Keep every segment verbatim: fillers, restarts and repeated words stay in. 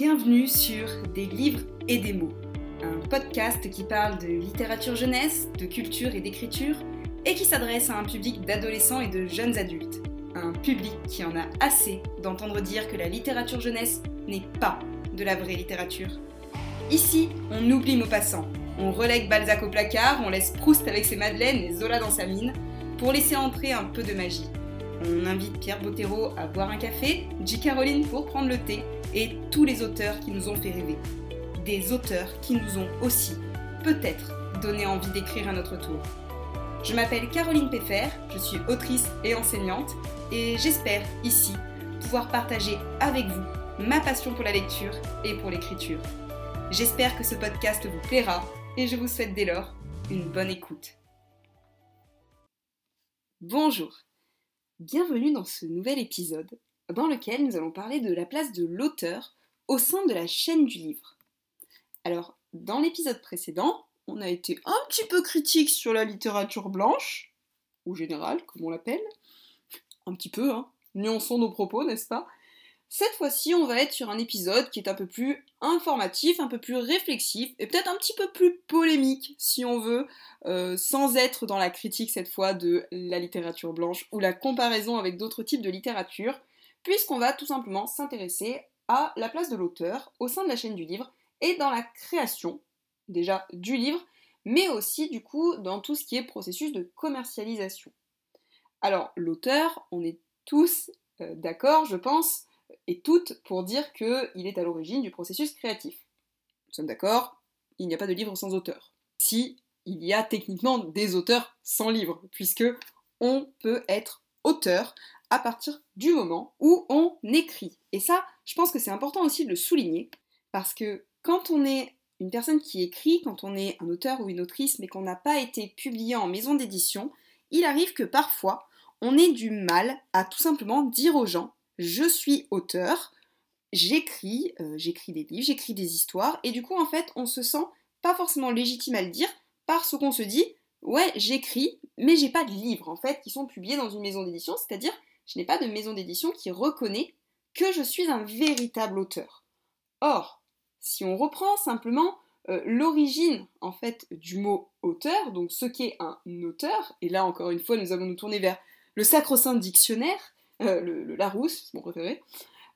Bienvenue sur Des livres et des mots, un podcast qui parle de littérature jeunesse, de culture et d'écriture, et qui s'adresse à un public d'adolescents et de jeunes adultes. Un public qui en a assez d'entendre dire que la littérature jeunesse n'est pas de la vraie littérature. Ici, on oublie Maupassant, on relègue Balzac au placard, on laisse Proust avec ses madeleines et Zola dans sa mine, pour laisser entrer un peu de magie. On invite Pierre Bottero à boire un café, J. Caroline pour prendre le thé, et tous les auteurs qui nous ont fait rêver. Des auteurs qui nous ont aussi, peut-être, donné envie d'écrire à notre tour. Je m'appelle Caroline Peiffer, je suis autrice et enseignante, et j'espère, ici, pouvoir partager avec vous ma passion pour la lecture et pour l'écriture. J'espère que ce podcast vous plaira, et je vous souhaite dès lors une bonne écoute. Bonjour, bienvenue dans ce nouvel épisode, dans lequel nous allons parler de la place de l'auteur au sein de la chaîne du livre. Alors, dans l'épisode précédent, on a été un petit peu critique sur la littérature blanche, ou générale, comme on l'appelle. Un petit peu, hein, nuançons nos propos, n'est-ce pas? Cette fois-ci, on va être sur un épisode qui est un peu plus informatif, un peu plus réflexif, et peut-être un petit peu plus polémique, si on veut, euh, sans être dans la critique, cette fois, de la littérature blanche, ou la comparaison avec d'autres types de littérature, puisqu'on va tout simplement s'intéresser à la place de l'auteur au sein de la chaîne du livre et dans la création, déjà du livre, mais aussi du coup dans tout ce qui est processus de commercialisation. Alors l'auteur, on est tous euh, d'accord, je pense, et toutes, pour dire qu'il est à l'origine du processus créatif. Nous sommes d'accord, il n'y a pas de livre sans auteur. Si, il y a techniquement des auteurs sans livre, puisque on peut être auteur à partir du moment où on écrit. Et ça, je pense que c'est important aussi de le souligner, parce que quand on est une personne qui écrit, quand on est un auteur ou une autrice, mais qu'on n'a pas été publié en maison d'édition, il arrive que parfois, on ait du mal à tout simplement dire aux gens « je suis auteur, j'écris, euh, j'écris des livres, j'écris des histoires », et du coup, en fait, on se sent pas forcément légitime à le dire, parce qu'on se dit « ouais, j'écris, mais j'ai pas de livres, en fait, qui sont publiés dans une maison d'édition », c'est-à-dire je n'ai pas de maison d'édition qui reconnaît que je suis un véritable auteur. Or, si on reprend simplement euh, l'origine en fait du mot auteur, donc ce qu'est un auteur, et là encore une fois nous allons nous tourner vers le sacro-saint dictionnaire, euh, le, le Larousse, mon préféré,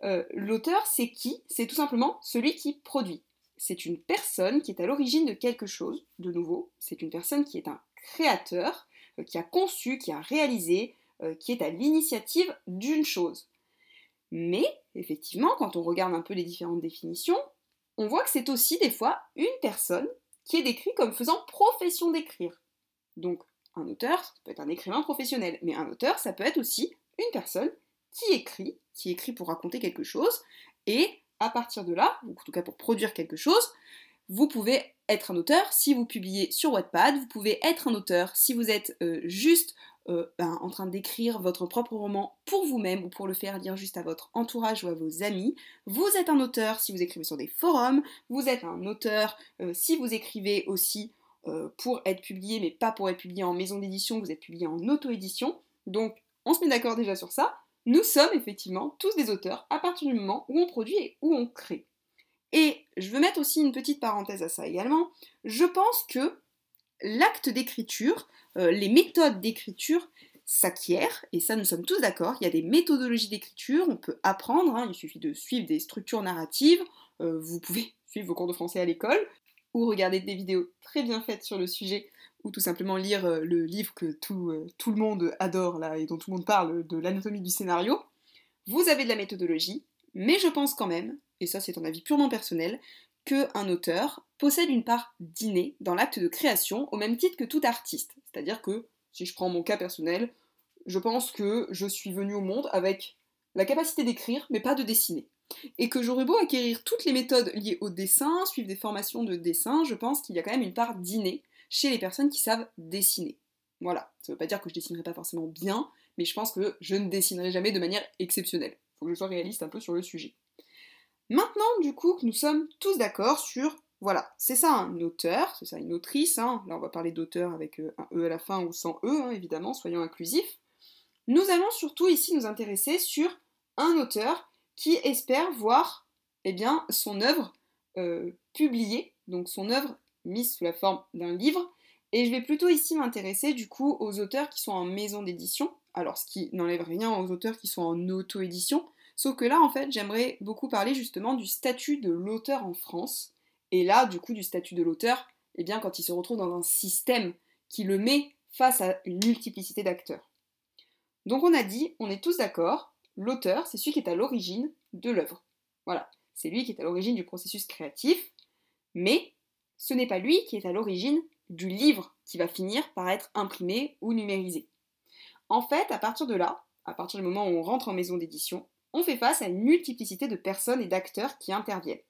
euh, l'auteur c'est qui? C'est tout simplement celui qui produit. C'est une personne qui est à l'origine de quelque chose, de nouveau, c'est une personne qui est un créateur, euh, qui a conçu, qui a réalisé, qui est à l'initiative d'une chose. Mais, effectivement, quand on regarde un peu les différentes définitions, on voit que c'est aussi des fois une personne qui est décrite comme faisant profession d'écrire. Donc, un auteur, ça peut être un écrivain professionnel, mais un auteur, ça peut être aussi une personne qui écrit, qui écrit pour raconter quelque chose, et à partir de là, ou en tout cas pour produire quelque chose, vous pouvez être un auteur si vous publiez sur Wattpad, vous pouvez être un auteur si vous êtes euh, juste... Euh, ben, en train d'écrire votre propre roman pour vous-même ou pour le faire lire juste à votre entourage ou à vos amis. Vous êtes un auteur si vous écrivez sur des forums, vous êtes un auteur euh, si vous écrivez aussi euh, pour être publié, mais pas pour être publié en maison d'édition, vous êtes publié en auto-édition. Donc on se met d'accord déjà sur ça, nous sommes effectivement tous des auteurs à partir du moment où on produit et où on crée. Et je veux mettre aussi une petite parenthèse à ça également, je pense que l'acte d'écriture, euh, les méthodes d'écriture s'acquièrent, et ça nous sommes tous d'accord, il y a des méthodologies d'écriture, on peut apprendre, hein, il suffit de suivre des structures narratives, euh, vous pouvez suivre vos cours de français à l'école, ou regarder des vidéos très bien faites sur le sujet, ou tout simplement lire euh, le livre que tout, euh, tout le monde adore, là, et dont tout le monde parle, de l'anatomie du scénario. Vous avez de la méthodologie, mais je pense quand même, et ça c'est un avis purement personnel, qu'un auteur possède une part d'inné dans l'acte de création, au même titre que tout artiste. C'est-à-dire que, si je prends mon cas personnel, je pense que je suis venue au monde avec la capacité d'écrire, mais pas de dessiner. Et que j'aurais beau acquérir toutes les méthodes liées au dessin, suivre des formations de dessin, je pense qu'il y a quand même une part d'inné chez les personnes qui savent dessiner. Voilà, ça ne veut pas dire que je dessinerai pas forcément bien, mais je pense que je ne dessinerai jamais de manière exceptionnelle. Faut que je sois réaliste un peu sur le sujet. Maintenant, du coup, que nous sommes tous d'accord sur, voilà, c'est ça un auteur, c'est ça une autrice, hein, là on va parler d'auteur avec un E à la fin ou sans E, hein, évidemment, soyons inclusifs, nous allons surtout ici nous intéresser sur un auteur qui espère voir eh bien, son œuvre euh, publiée, donc son œuvre mise sous la forme d'un livre, et je vais plutôt ici m'intéresser du coup aux auteurs qui sont en maison d'édition, alors ce qui n'enlève rien aux auteurs qui sont en auto-édition, sauf que là en fait j'aimerais beaucoup parler justement du statut de l'auteur en France, et là du coup du statut de l'auteur, eh bien quand il se retrouve dans un système qui le met face à une multiplicité d'acteurs. Donc on a dit, on est tous d'accord, l'auteur c'est celui qui est à l'origine de l'œuvre. Voilà, c'est lui qui est à l'origine du processus créatif, mais ce n'est pas lui qui est à l'origine du livre qui va finir par être imprimé ou numérisé. En fait, à partir de là, à partir du moment où on rentre en maison d'édition, on fait face à une multiplicité de personnes et d'acteurs qui interviennent.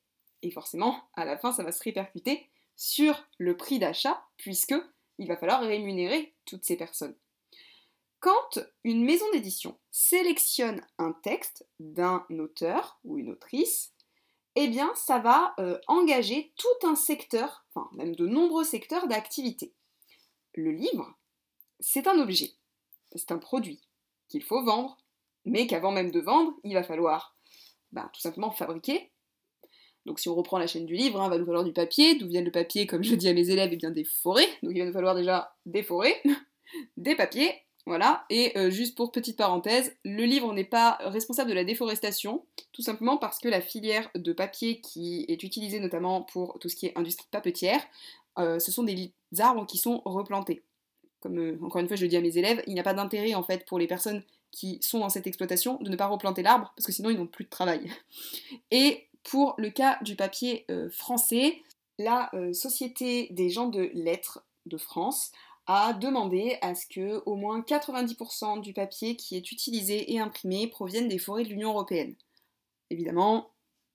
Et forcément, à la fin, ça va se répercuter sur le prix d'achat, puisque il va falloir rémunérer toutes ces personnes. Quand une maison d'édition sélectionne un texte d'un auteur ou une autrice, eh bien ça va euh, engager tout un secteur, enfin même de nombreux secteurs d'activité. Le livre, c'est un objet, c'est un produit qu'il faut vendre, mais qu'avant même de vendre, il va falloir bah, tout simplement fabriquer. Donc si on reprend la chaîne du livre, il hein, va nous falloir du papier. D'où vient le papier, comme je dis à mes élèves, et bien des forêts. Donc il va nous falloir déjà des forêts, des papiers, voilà. Et euh, juste pour petite parenthèse, le livre n'est pas responsable de la déforestation, tout simplement parce que la filière de papier qui est utilisée notamment pour tout ce qui est industrie papetière, euh, ce sont des arbres qui sont replantés. Comme euh, encore une fois je le dis à mes élèves, il n'y a pas d'intérêt en fait pour les personnes qui sont dans cette exploitation de ne pas replanter l'arbre, parce que sinon ils n'ont plus de travail. Et pour le cas du papier euh, français, la euh, Société des gens de lettres de France a demandé à ce que au moins quatre-vingt-dix pour cent du papier qui est utilisé et imprimé provienne des forêts de l'Union européenne. Évidemment,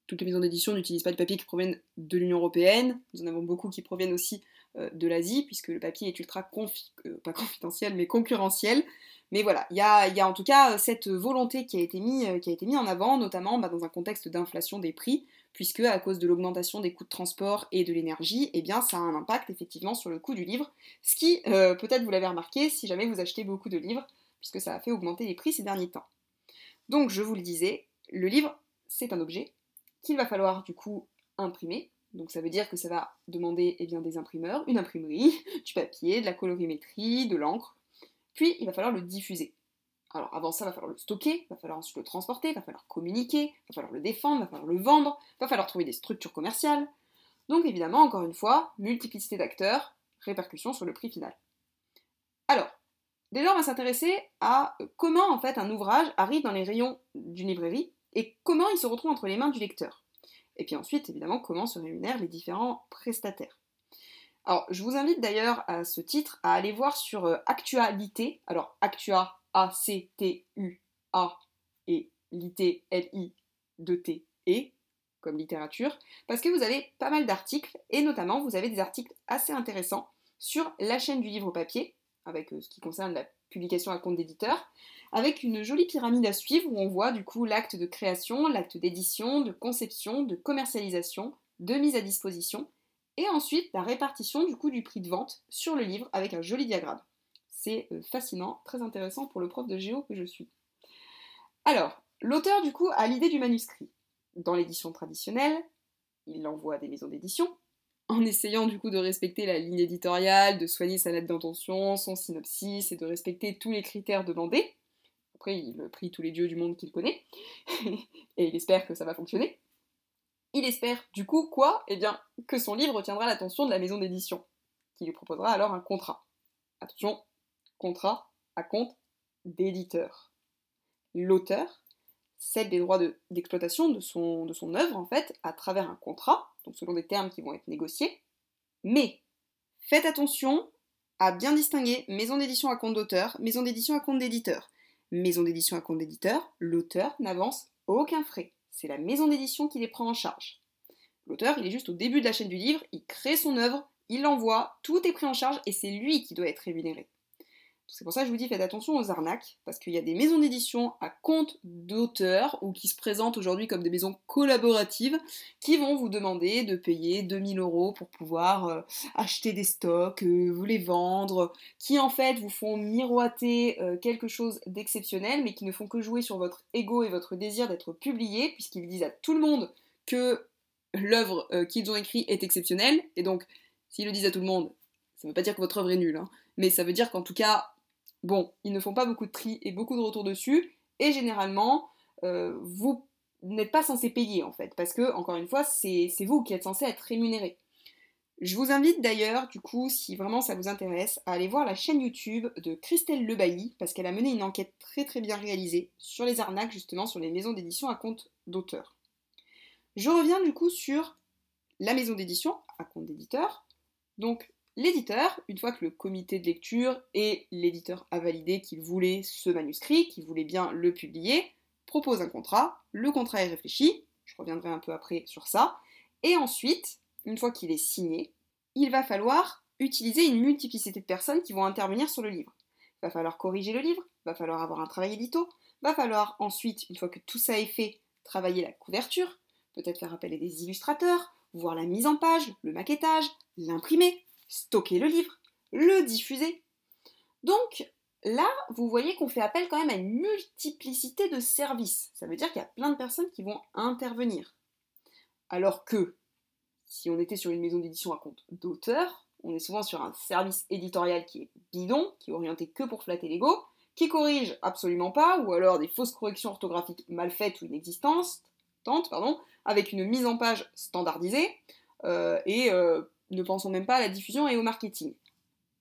toutes les maisons d'édition n'utilisent pas de papier qui proviennent de l'Union européenne, nous en avons beaucoup qui proviennent aussi euh, de l'Asie, puisque le papier est ultra confi- euh, pas confidentiel, mais concurrentiel. Mais voilà, il y, y a en tout cas cette volonté qui a été mise qui a été mise en avant, notamment bah, dans un contexte d'inflation des prix, puisque à cause de l'augmentation des coûts de transport et de l'énergie, eh bien ça a un impact effectivement sur le coût du livre, ce qui, euh, peut-être vous l'avez remarqué, si jamais vous achetez beaucoup de livres, puisque ça a fait augmenter les prix ces derniers temps. Donc je vous le disais, le livre, c'est un objet qu'il va falloir du coup imprimer, donc ça veut dire que ça va demander eh bien, des imprimeurs, une imprimerie, du papier, de la colorimétrie, de l'encre. Puis, il va falloir le diffuser. Alors, avant ça, il va falloir le stocker, il va falloir ensuite le transporter, il va falloir communiquer, il va falloir le défendre, il va falloir le vendre, il va falloir trouver des structures commerciales. Donc, évidemment, encore une fois, multiplicité d'acteurs, répercussions sur le prix final. Alors, déjà, on va s'intéresser à comment, en fait, un ouvrage arrive dans les rayons d'une librairie et comment il se retrouve entre les mains du lecteur. Et puis ensuite, évidemment, comment se rémunèrent les différents prestataires. Alors, je vous invite d'ailleurs à ce titre à aller voir sur euh, Actualité, alors Actua, A C T U A, et Lité, L I deux T E, comme littérature, parce que vous avez pas mal d'articles, et notamment vous avez des articles assez intéressants sur la chaîne du livre papier, avec euh, ce qui concerne la publication à compte d'éditeur, avec une jolie pyramide à suivre où on voit du coup l'acte de création, l'acte d'édition, de conception, de commercialisation, de mise à disposition, et ensuite la répartition du coût du prix de vente sur le livre avec un joli diagramme. C'est fascinant, très intéressant pour le prof de géo que je suis. Alors, l'auteur du coup a l'idée du manuscrit. Dans l'édition traditionnelle, il l'envoie à des maisons d'édition, en essayant du coup de respecter la ligne éditoriale, de soigner sa lettre d'intention, son synopsis, et de respecter tous les critères demandés. Après, il prie tous les dieux du monde qu'il connaît, et il espère que ça va fonctionner. Il espère du coup quoi ? Eh bien que son livre retiendra l'attention de la maison d'édition, qui lui proposera alors un contrat. Attention, contrat à compte d'éditeur. L'auteur cède des droits de, d'exploitation de son, de son œuvre en fait à travers un contrat, donc selon des termes qui vont être négociés. Mais faites attention à bien distinguer maison d'édition à compte d'auteur, maison d'édition à compte d'éditeur. Maison d'édition à compte d'éditeur, l'auteur n'avance aucun frais. C'est la maison d'édition qui les prend en charge. L'auteur, il est juste au début de la chaîne du livre, il crée son œuvre, il l'envoie, tout est pris en charge et c'est lui qui doit être rémunéré. C'est pour ça que je vous dis, faites attention aux arnaques, parce qu'il y a des maisons d'édition à compte d'auteur, ou qui se présentent aujourd'hui comme des maisons collaboratives, qui vont vous demander de payer deux mille euros pour pouvoir euh, acheter des stocks, euh, vous les vendre, qui en fait vous font miroiter euh, quelque chose d'exceptionnel, mais qui ne font que jouer sur votre ego et votre désir d'être publié, puisqu'ils disent à tout le monde que l'œuvre euh, qu'ils ont écrite est exceptionnelle, et donc s'ils le disent à tout le monde, ça ne veut pas dire que votre œuvre est nulle, hein, mais ça veut dire qu'en tout cas, bon, ils ne font pas beaucoup de tri et beaucoup de retours dessus, et généralement, euh, vous n'êtes pas censé payer en fait, parce que, encore une fois, c'est, c'est vous qui êtes censé être rémunéré. Je vous invite d'ailleurs, du coup, si vraiment ça vous intéresse, à aller voir la chaîne YouTube de Christelle Lebailly, parce qu'elle a mené une enquête très très bien réalisée sur les arnaques, justement, sur les maisons d'édition à compte d'auteur. Je reviens du coup sur la maison d'édition à compte d'éditeur. Donc l'éditeur, une fois que le comité de lecture et l'éditeur a validé qu'il voulait ce manuscrit, qu'il voulait bien le publier, propose un contrat, le contrat est réfléchi, je reviendrai un peu après sur ça, et ensuite... Une fois qu'il est signé, il va falloir utiliser une multiplicité de personnes qui vont intervenir sur le livre. Il va falloir corriger le livre, il va falloir avoir un travail édito, il va falloir ensuite, une fois que tout ça est fait, travailler la couverture, peut-être faire appel à des illustrateurs, voir la mise en page, le maquettage, l'imprimer, stocker le livre, le diffuser. Donc là, vous voyez qu'on fait appel quand même à une multiplicité de services. Ça veut dire qu'il y a plein de personnes qui vont intervenir. Alors que... Si on était sur une maison d'édition à compte d'auteur, on est souvent sur un service éditorial qui est bidon, qui est orienté que pour flatter l'ego, qui corrige absolument pas, ou alors des fausses corrections orthographiques mal faites ou inexistantes, tentes, pardon, avec une mise en page standardisée, euh, et euh, ne pensons même pas à la diffusion et au marketing.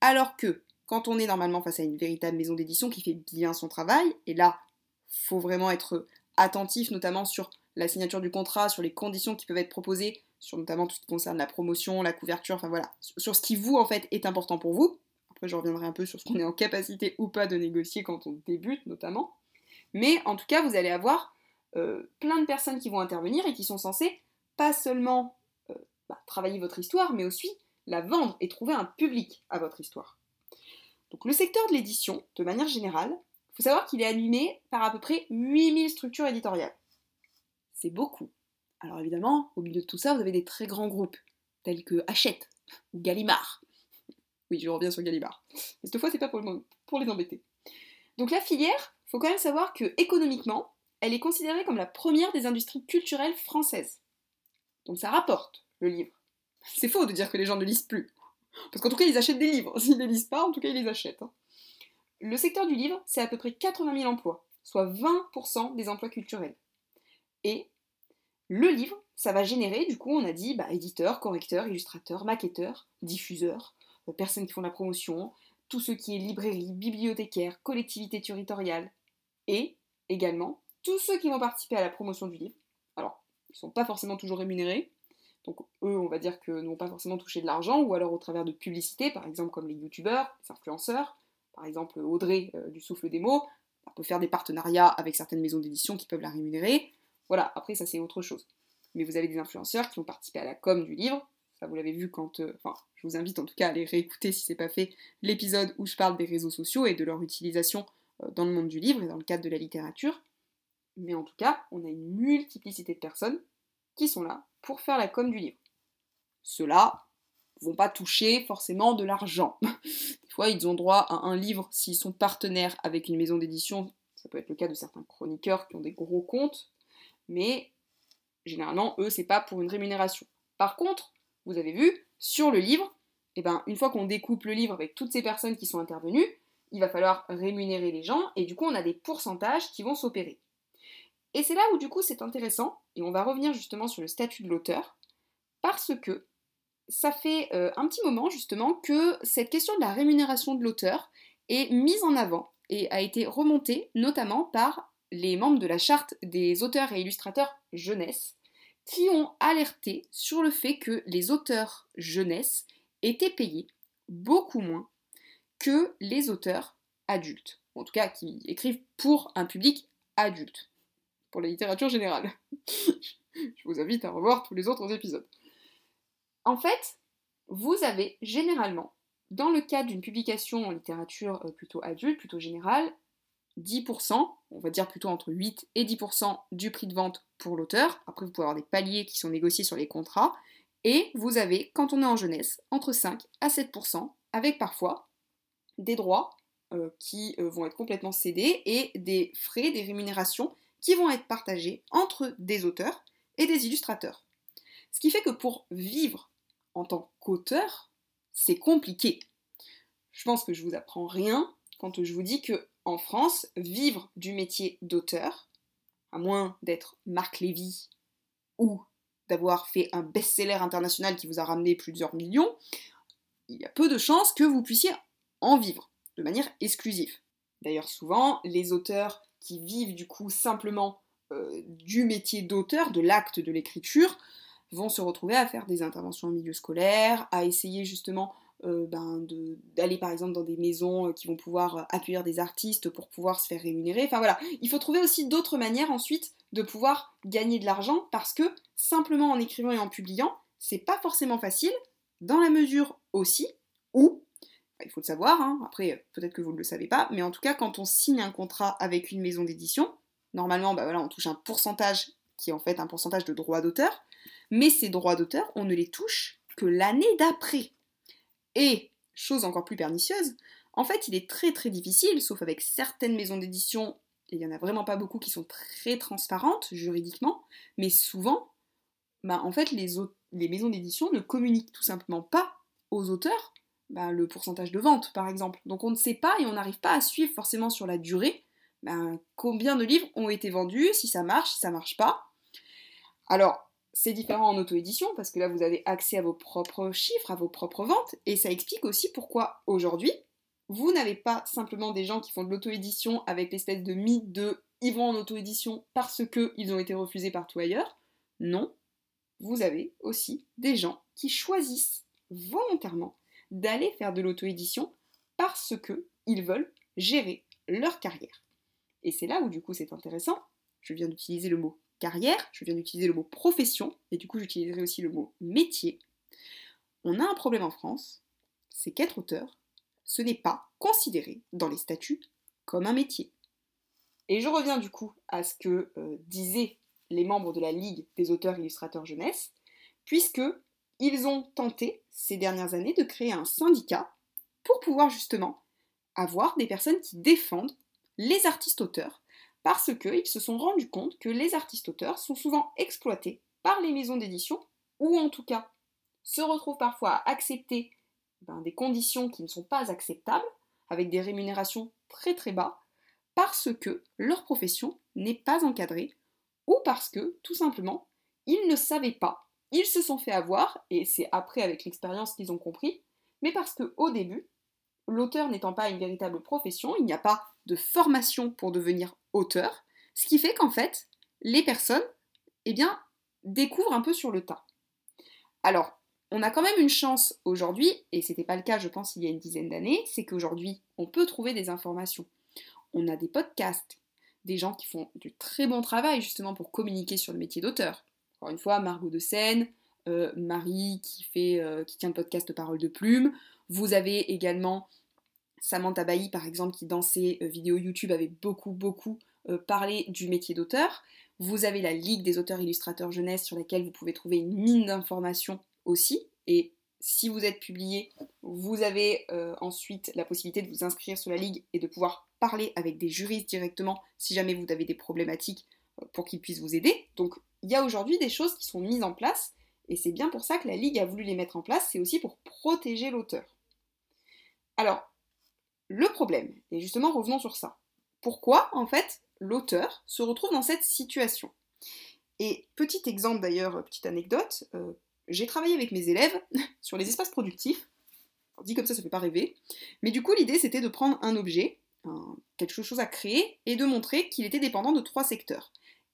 Alors que, quand on est normalement face à une véritable maison d'édition qui fait bien son travail, et là, faut vraiment être attentif, notamment sur la signature du contrat, sur les conditions qui peuvent être proposées, sur notamment tout ce qui concerne la promotion, la couverture, enfin voilà, sur ce qui vous en fait est important pour vous. Après je reviendrai un peu sur ce qu'on est en capacité ou pas de négocier quand on débute notamment. Mais en tout cas vous allez avoir euh, plein de personnes qui vont intervenir et qui sont censées pas seulement euh, bah, travailler votre histoire, mais aussi la vendre et trouver un public à votre histoire. Donc le secteur de l'édition, de manière générale, il faut savoir qu'il est animé par à peu près huit mille structures éditoriales. C'est beaucoup. Alors évidemment, au milieu de tout ça, vous avez des très grands groupes, tels que Hachette ou Gallimard. Oui, je reviens sur Gallimard. Mais cette fois, c'est pas pour, le, pour les embêter. Donc la filière, il faut quand même savoir que économiquement, elle est considérée comme la première des industries culturelles françaises. Donc ça rapporte, le livre. C'est faux de dire que les gens ne lisent plus. Parce qu'en tout cas, ils achètent des livres. S'ils ne les lisent pas, en tout cas, ils les achètent. Hein. Le secteur du livre, c'est à peu près quatre-vingt mille emplois, soit vingt pour cent des emplois culturels. Et... Le livre, ça va générer, du coup, on a dit, bah, éditeur, correcteur, illustrateur, maquetteur, diffuseur, personnes qui font la promotion, tout ce qui est librairie, bibliothécaire, collectivité territoriale, et, également, tous ceux qui vont participer à la promotion du livre. Alors, ils ne sont pas forcément toujours rémunérés, donc eux, on va dire que n'ont pas forcément touché de l'argent, ou alors au travers de publicités, par exemple, comme les youtubeurs, les influenceurs, par exemple, Audrey, euh, du Souffle des Mots, on peut faire des partenariats avec certaines maisons d'édition qui peuvent la rémunérer. Voilà, après ça c'est autre chose. Mais vous avez des influenceurs qui ont participé à la com du livre, ça vous l'avez vu quand... Euh, enfin, je vous invite en tout cas à aller réécouter, si c'est pas fait, l'épisode où je parle des réseaux sociaux et de leur utilisation euh, dans le monde du livre et dans le cadre de la littérature. Mais en tout cas, on a une multiplicité de personnes qui sont là pour faire la com du livre. Ceux-là vont pas toucher forcément de l'argent. Des fois, ils ont droit à un livre s'ils sont partenaires avec une maison d'édition, ça peut être le cas de certains chroniqueurs qui ont des gros comptes, mais généralement, eux, c'est pas pour une rémunération. Par contre, vous avez vu, sur le livre, eh ben, une fois qu'on découpe le livre avec toutes ces personnes qui sont intervenues, il va falloir rémunérer les gens, et du coup, on a des pourcentages qui vont s'opérer. Et c'est là où, du coup, c'est intéressant, et on va revenir justement sur le statut de l'auteur, parce que ça fait euh, un petit moment, justement, que cette question de la rémunération de l'auteur est mise en avant, et a été remontée, notamment par... les membres de la charte des auteurs et illustrateurs jeunesse, qui ont alerté sur le fait que les auteurs jeunesse étaient payés beaucoup moins que les auteurs adultes, en tout cas qui écrivent pour un public adulte, pour la littérature générale. Je vous invite à revoir tous les autres épisodes. En fait, vous avez généralement, dans le cadre d'une publication en littérature plutôt adulte, plutôt générale, dix pour cent, on va dire plutôt entre huit et dix pour cent du prix de vente pour l'auteur. Après, vous pouvez avoir des paliers qui sont négociés sur les contrats. Et vous avez, quand on est en jeunesse, entre cinq à sept pour cent, avec parfois des droits euh, qui euh, vont être complètement cédés et des frais, des rémunérations qui vont être partagés entre des auteurs et des illustrateurs. Ce qui fait que pour vivre en tant qu'auteur, c'est compliqué. Je pense que je vous apprends rien quand je vous dis que en France, vivre du métier d'auteur, à moins d'être Marc Levy ou d'avoir fait un best-seller international qui vous a ramené plusieurs millions, il y a peu de chances que vous puissiez en vivre de manière exclusive. D'ailleurs, souvent, les auteurs qui vivent du coup simplement euh, du métier d'auteur, de l'acte de l'écriture, vont se retrouver à faire des interventions en milieu scolaire, à essayer justement euh, ben de, d'aller par exemple dans des maisons qui vont pouvoir accueillir des artistes pour pouvoir se faire rémunérer. Enfin voilà, il faut trouver aussi d'autres manières ensuite de pouvoir gagner de l'argent, parce que simplement en écrivant et en publiant, c'est pas forcément facile, dans la mesure aussi où, il faut le savoir, hein, après peut-être que vous ne le savez pas, mais en tout cas quand on signe un contrat avec une maison d'édition, normalement bah voilà, on touche un pourcentage qui est en fait un pourcentage de droits d'auteur, mais ces droits d'auteur, on ne les touche que l'année d'après. Et, chose encore plus pernicieuse, en fait il est très très difficile, sauf avec certaines maisons d'édition, et il n'y en a vraiment pas beaucoup qui sont très transparentes juridiquement, mais souvent, bah, en fait les, aut- les maisons d'édition ne communiquent tout simplement pas aux auteurs bah, le pourcentage de vente par exemple. Donc on ne sait pas et on n'arrive pas à suivre forcément sur la durée ben, combien de livres ont été vendus, si ça marche, si ça marche pas. Alors, c'est différent en auto-édition, parce que là, vous avez accès à vos propres chiffres, à vos propres ventes, et ça explique aussi pourquoi, aujourd'hui, vous n'avez pas simplement des gens qui font de l'auto-édition avec l'espèce de mythe de « ils vont en auto-édition parce qu'ils ont été refusés partout ailleurs ». Non, vous avez aussi des gens qui choisissent volontairement d'aller faire de l'auto-édition parce qu'ils veulent gérer leur carrière. Et c'est là où du coup c'est intéressant, je viens d'utiliser le mot carrière, je viens d'utiliser le mot profession, et du coup j'utiliserai aussi le mot métier. On a un problème en France, c'est qu'être auteur, ce n'est pas considéré dans les statuts comme un métier. Et je reviens du coup à ce que euh, disaient les membres de la Ligue des auteurs-illustrateurs jeunesse, puisque ils ont tenté ces dernières années de créer un syndicat pour pouvoir justement avoir des personnes qui défendent les artistes-auteurs, parce qu'ils se sont rendus compte que les artistes-auteurs sont souvent exploités par les maisons d'édition, ou en tout cas se retrouvent parfois à accepter ben, des conditions qui ne sont pas acceptables, avec des rémunérations très très bas, parce que leur profession n'est pas encadrée, ou parce que, tout simplement, ils ne savaient pas, ils se sont fait avoir, et c'est après avec l'expérience qu'ils ont compris, mais parce qu'au début, l'auteur n'étant pas une véritable profession, il n'y a pas de formation pour devenir auteur, ce qui fait qu'en fait, les personnes, eh bien, découvrent un peu sur le tas. Alors, on a quand même une chance aujourd'hui, et c'était pas le cas, je pense, il y a une dizaine d'années, c'est qu'aujourd'hui, on peut trouver des informations. On a des podcasts, des gens qui font du très bon travail, justement, pour communiquer sur le métier d'auteur. Encore une fois, Margot de Seine, euh, Marie, qui, fait, euh, qui tient le podcast Parole de Plume. Vous avez également Samantha Bailly, par exemple, qui dans ses euh, vidéos YouTube avait beaucoup, beaucoup euh, parlé du métier d'auteur. Vous avez la Ligue des auteurs-illustrateurs jeunesse, sur laquelle vous pouvez trouver une mine d'informations aussi. Et si vous êtes publié, vous avez euh, ensuite la possibilité de vous inscrire sur la Ligue et de pouvoir parler avec des juristes directement si jamais vous avez des problématiques euh, pour qu'ils puissent vous aider. Donc, il y a aujourd'hui des choses qui sont mises en place, et c'est bien pour ça que la Ligue a voulu les mettre en place, c'est aussi pour protéger l'auteur. Alors, le problème, et justement revenons sur ça, pourquoi en fait l'auteur se retrouve dans cette situation? Et petit exemple d'ailleurs, petite anecdote, euh, j'ai travaillé avec mes élèves sur les espaces productifs, on dit comme ça, ça fait pas rêver, mais du coup l'idée c'était de prendre un objet, un, quelque chose à créer, et de montrer qu'il était dépendant de trois secteurs.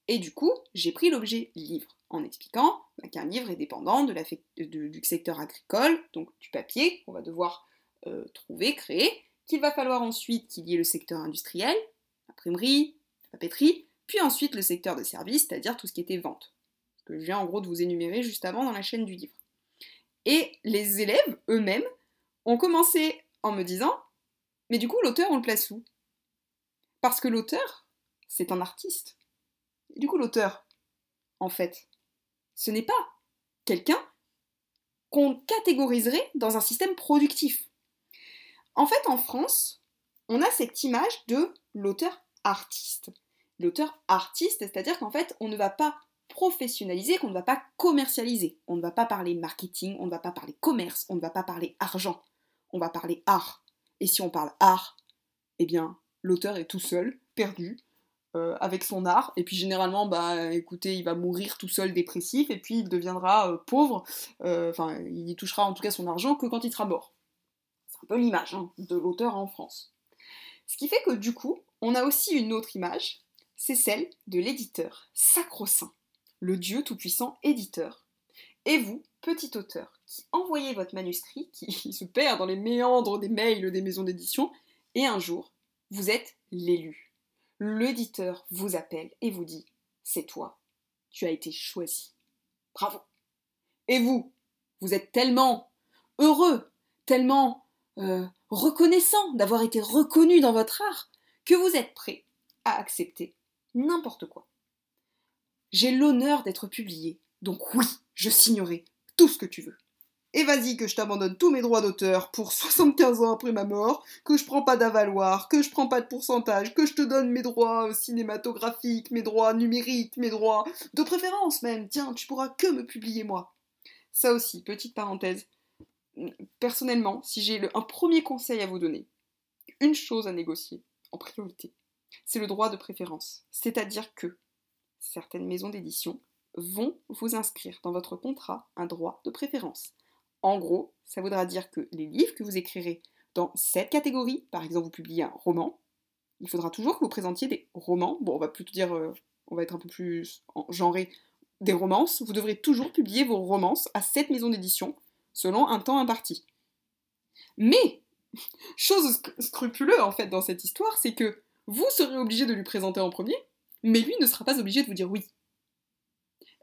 Et du coup, j'ai pris l'objet livre, en expliquant bah, qu'un livre est dépendant de la, de, du secteur agricole, donc du papier qu'on va devoir euh, trouver, créer, qu'il va falloir ensuite qu'il y ait le secteur industriel, imprimerie, papeterie, puis ensuite le secteur des services, c'est-à-dire tout ce qui était vente, ce que je viens en gros de vous énumérer juste avant dans la chaîne du livre. Et les élèves eux-mêmes ont commencé en me disant « Mais du coup, l'auteur, on le place où ?» Parce que l'auteur, c'est un artiste. Et du coup, l'auteur, en fait, ce n'est pas quelqu'un qu'on catégoriserait dans un système productif. En fait, en France, on a cette image de l'auteur artiste. L'auteur artiste, c'est-à-dire qu'en fait, on ne va pas professionnaliser, qu'on ne va pas commercialiser. On ne va pas parler marketing, on ne va pas parler commerce, on ne va pas parler argent. On va parler art. Et si on parle art, eh bien, l'auteur est tout seul, perdu, euh, avec son art. Et puis généralement, bah, écoutez, il va mourir tout seul, dépressif, et puis il deviendra euh, pauvre. Enfin, euh, il touchera en tout cas son argent que quand il sera mort. C'est un peu l'image hein, de l'auteur en France. Ce qui fait que du coup, on a aussi une autre image, c'est celle de l'éditeur, sacro-saint, le dieu tout-puissant éditeur. Et vous, petit auteur, qui envoyez votre manuscrit, qui se perd dans les méandres des mails des maisons d'édition, et un jour, vous êtes l'élu. L'éditeur vous appelle et vous dit « C'est toi, tu as été choisi. Bravo !» Et vous, vous êtes tellement heureux, tellement euh, reconnaissant d'avoir été reconnu dans votre art, que vous êtes prêt à accepter n'importe quoi. J'ai l'honneur d'être publié, donc oui, je signerai tout ce que tu veux. Et vas-y que je t'abandonne tous mes droits d'auteur pour soixante-quinze ans après ma mort, que je prends pas d'avaloir, que je prends pas de pourcentage, que je te donne mes droits cinématographiques, mes droits numériques, mes droits de préférence même. Tiens, tu pourras que me publier moi. Ça aussi, petite parenthèse. Personnellement, si j'ai le, un premier conseil à vous donner, une chose à négocier en priorité, c'est le droit de préférence. C'est-à-dire que certaines maisons d'édition vont vous inscrire dans votre contrat un droit de préférence. En gros, ça voudra dire que les livres que vous écrirez dans cette catégorie, par exemple vous publiez un roman, il faudra toujours que vous présentiez des romans, bon on va plutôt dire, euh, on va être un peu plus genré, des romances, vous devrez toujours publier vos romances à cette maison d'édition selon un temps imparti. Mais, chose scrupuleuse en fait dans cette histoire, c'est que vous serez obligé de lui présenter en premier, mais lui ne sera pas obligé de vous dire oui.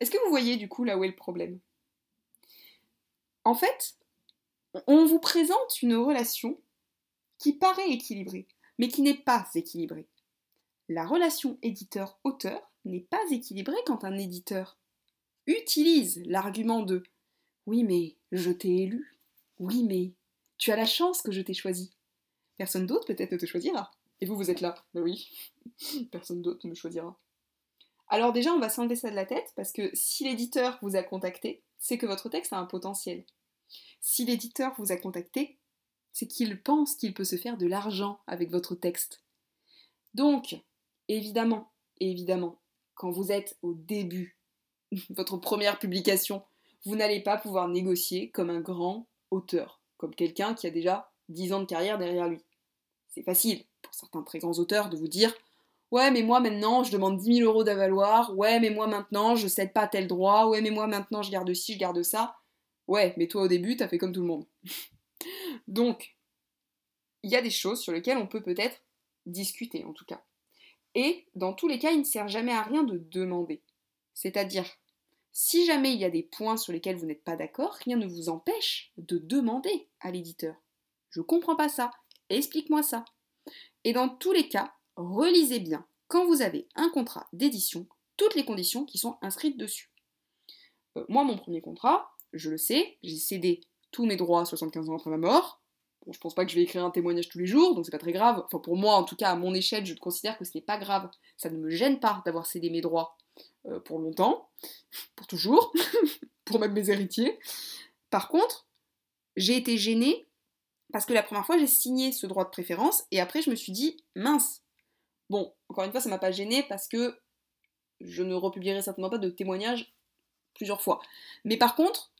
Est-ce que vous voyez du coup là où est le problème ? En fait, on vous présente une relation qui paraît équilibrée, mais qui n'est pas équilibrée. La relation éditeur-auteur n'est pas équilibrée quand un éditeur utilise l'argument de « Oui mais je t'ai élu, oui mais tu as la chance que je t'ai choisi. Personne d'autre peut-être ne te choisira. » Et vous, vous êtes là. Ben oui, personne d'autre ne me choisira. Alors déjà, on va s'enlever ça de la tête, parce que si l'éditeur vous a contacté, c'est que votre texte a un potentiel. Si l'éditeur vous a contacté, c'est qu'il pense qu'il peut se faire de l'argent avec votre texte. Donc, évidemment, évidemment, quand vous êtes au début, votre première publication, vous n'allez pas pouvoir négocier comme un grand auteur, comme quelqu'un qui a déjà dix ans de carrière derrière lui. C'est facile pour certains très grands auteurs de vous dire « Ouais, mais moi, maintenant, je demande dix mille euros d'avaloir. Ouais, mais moi, maintenant, je cède pas tel droit. Ouais, mais moi, maintenant, je garde ci, je garde ça. » Ouais, mais toi, au début, t'as fait comme tout le monde. Donc, il y a des choses sur lesquelles on peut peut-être discuter, en tout cas. Et, dans tous les cas, il ne sert jamais à rien de demander. C'est-à-dire, si jamais il y a des points sur lesquels vous n'êtes pas d'accord, rien ne vous empêche de demander à l'éditeur. « Je comprends pas ça. Explique-moi ça. » Et dans tous les cas, relisez bien, quand vous avez un contrat d'édition, toutes les conditions qui sont inscrites dessus. Euh, moi, mon premier contrat, je le sais, j'ai cédé tous mes droits soixante-quinze ans après ma mort. Bon, je pense pas que je vais écrire un témoignage tous les jours, donc c'est pas très grave. Enfin, pour moi, en tout cas, à mon échelle, je considère que ce n'est pas grave. Ça ne me gêne pas d'avoir cédé mes droits euh, pour longtemps, pour toujours, pour même mes héritiers. Par contre, j'ai été gênée parce que la première fois, j'ai signé ce droit de préférence et après, je me suis dit, mince. Bon, encore une fois, ça m'a pas gênée parce que je ne republierai certainement pas de témoignages plusieurs fois. Mais par contre,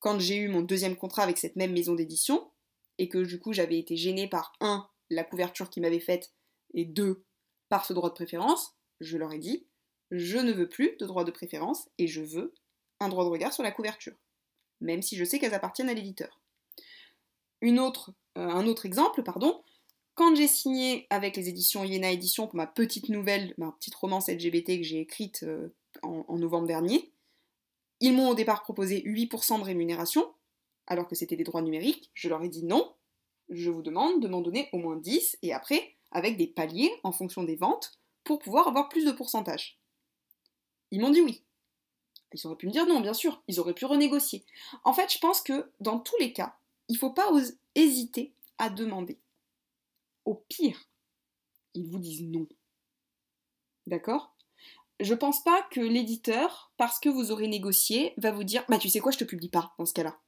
quand j'ai eu mon deuxième contrat avec cette même maison d'édition, et que du coup j'avais été gênée par un, la couverture qu'ils m'avaient faite, et deux, par ce droit de préférence, je leur ai dit, je ne veux plus de droit de préférence, et je veux un droit de regard sur la couverture. Même si je sais qu'elles appartiennent à l'éditeur. Une autre, euh, un autre exemple, pardon, quand j'ai signé avec les éditions I E N A Éditions pour ma petite nouvelle, ma petite romance L G B T que j'ai écrite euh, en, en novembre dernier, ils m'ont au départ proposé huit pour cent de rémunération, alors que c'était des droits numériques. Je leur ai dit non, je vous demande de m'en donner au moins dix, et après, avec des paliers en fonction des ventes, pour pouvoir avoir plus de pourcentage. Ils m'ont dit oui. Ils auraient pu me dire non, bien sûr, ils auraient pu renégocier. En fait, je pense que dans tous les cas, il ne faut pas os- hésiter à demander. Au pire, ils vous disent non. D'accord ? Je pense pas que l'éditeur, parce que vous aurez négocié, va vous dire « Bah tu sais quoi, je te publie pas dans ce cas-là. »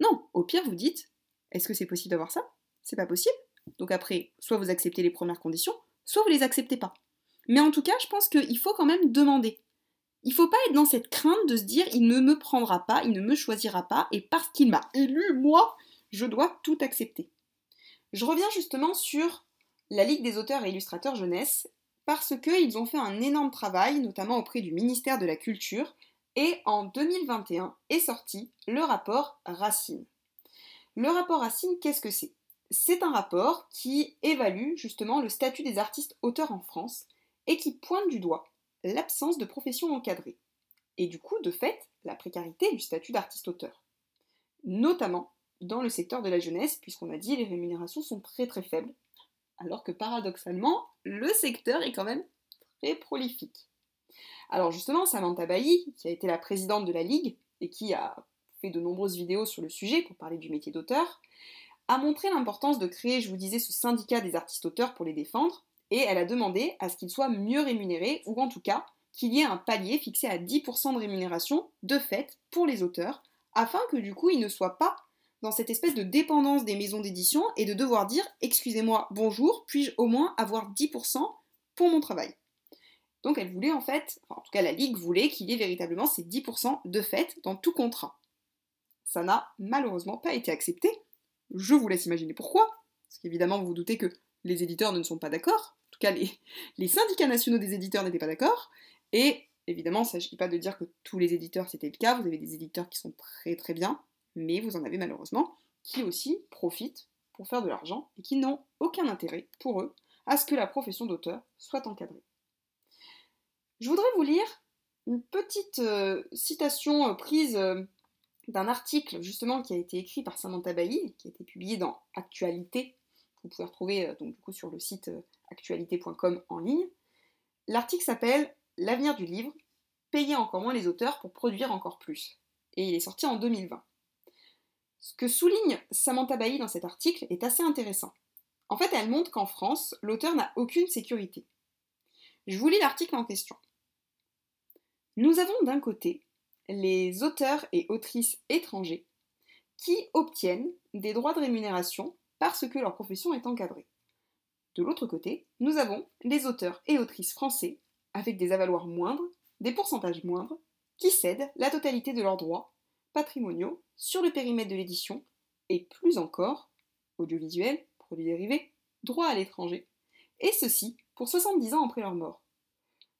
Non, au pire vous dites « Est-ce que c'est possible d'avoir ça ? C'est pas possible. » Donc après, soit vous acceptez les premières conditions, soit vous les acceptez pas. Mais en tout cas, je pense qu'il faut quand même demander. Il faut pas être dans cette crainte de se dire « Il ne me prendra pas, il ne me choisira pas, et parce qu'il m'a élu, moi, je dois tout accepter. » Je reviens justement sur la Ligue des auteurs et illustrateurs jeunesse, parce qu'ils ont fait un énorme travail, notamment auprès du ministère de la Culture, et en deux mille vingt et un est sorti le rapport Racine. Le rapport Racine, qu'est-ce que c'est ? C'est un rapport qui évalue justement le statut des artistes auteurs en France, et qui pointe du doigt l'absence de profession encadrée, et du coup, de fait, la précarité du statut d'artiste auteur, notamment dans le secteur de la jeunesse, puisqu'on a dit les rémunérations sont très très faibles, alors que paradoxalement, le secteur est quand même très prolifique. Alors justement, Samantha Bailly, qui a été la présidente de la Ligue, et qui a fait de nombreuses vidéos sur le sujet pour parler du métier d'auteur, a montré l'importance de créer, je vous disais, ce syndicat des artistes auteurs pour les défendre, et elle a demandé à ce qu'ils soient mieux rémunérés, ou en tout cas, qu'il y ait un palier fixé à dix pour cent de rémunération, de fait, pour les auteurs, afin que du coup, ils ne soient pas dans cette espèce de dépendance des maisons d'édition et de devoir dire « Excusez-moi, bonjour, puis-je au moins avoir dix pour cent pour mon travail ?» Donc elle voulait en fait, enfin en tout cas la Ligue voulait qu'il y ait véritablement ces dix pour cent de fait dans tout contrat. Ça n'a malheureusement pas été accepté. Je vous laisse imaginer pourquoi, parce qu'évidemment vous vous doutez que les éditeurs ne sont pas d'accord, en tout cas les, les syndicats nationaux des éditeurs n'étaient pas d'accord, et évidemment il ne s'agit pas de dire que tous les éditeurs c'était le cas, vous avez des éditeurs qui sont très très bien, mais vous en avez malheureusement qui aussi profitent pour faire de l'argent et qui n'ont aucun intérêt pour eux à ce que la profession d'auteur soit encadrée. Je voudrais vous lire une petite euh, citation euh, prise euh, d'un article justement qui a été écrit par Samantha Bailly, qui a été publié dans Actualité, que vous pouvez retrouver euh, donc, du coup, sur le site euh, actualité point com en ligne. L'article s'appelle « L'avenir du livre, payer encore moins les auteurs pour produire encore plus » et il est sorti en deux mille vingt. Ce que souligne Samantha Bailly dans cet article est assez intéressant. En fait, elle montre qu'en France, l'auteur n'a aucune sécurité. Je vous lis l'article en question. « Nous avons d'un côté les auteurs et autrices étrangers qui obtiennent des droits de rémunération parce que leur profession est encadrée. De l'autre côté, nous avons les auteurs et autrices français avec des avaloirs moindres, des pourcentages moindres, qui cèdent la totalité de leurs droits patrimoniaux sur le périmètre de l'édition et plus encore, audiovisuel, produits dérivés, droits à l'étranger, et ceci pour soixante-dix ans après leur mort.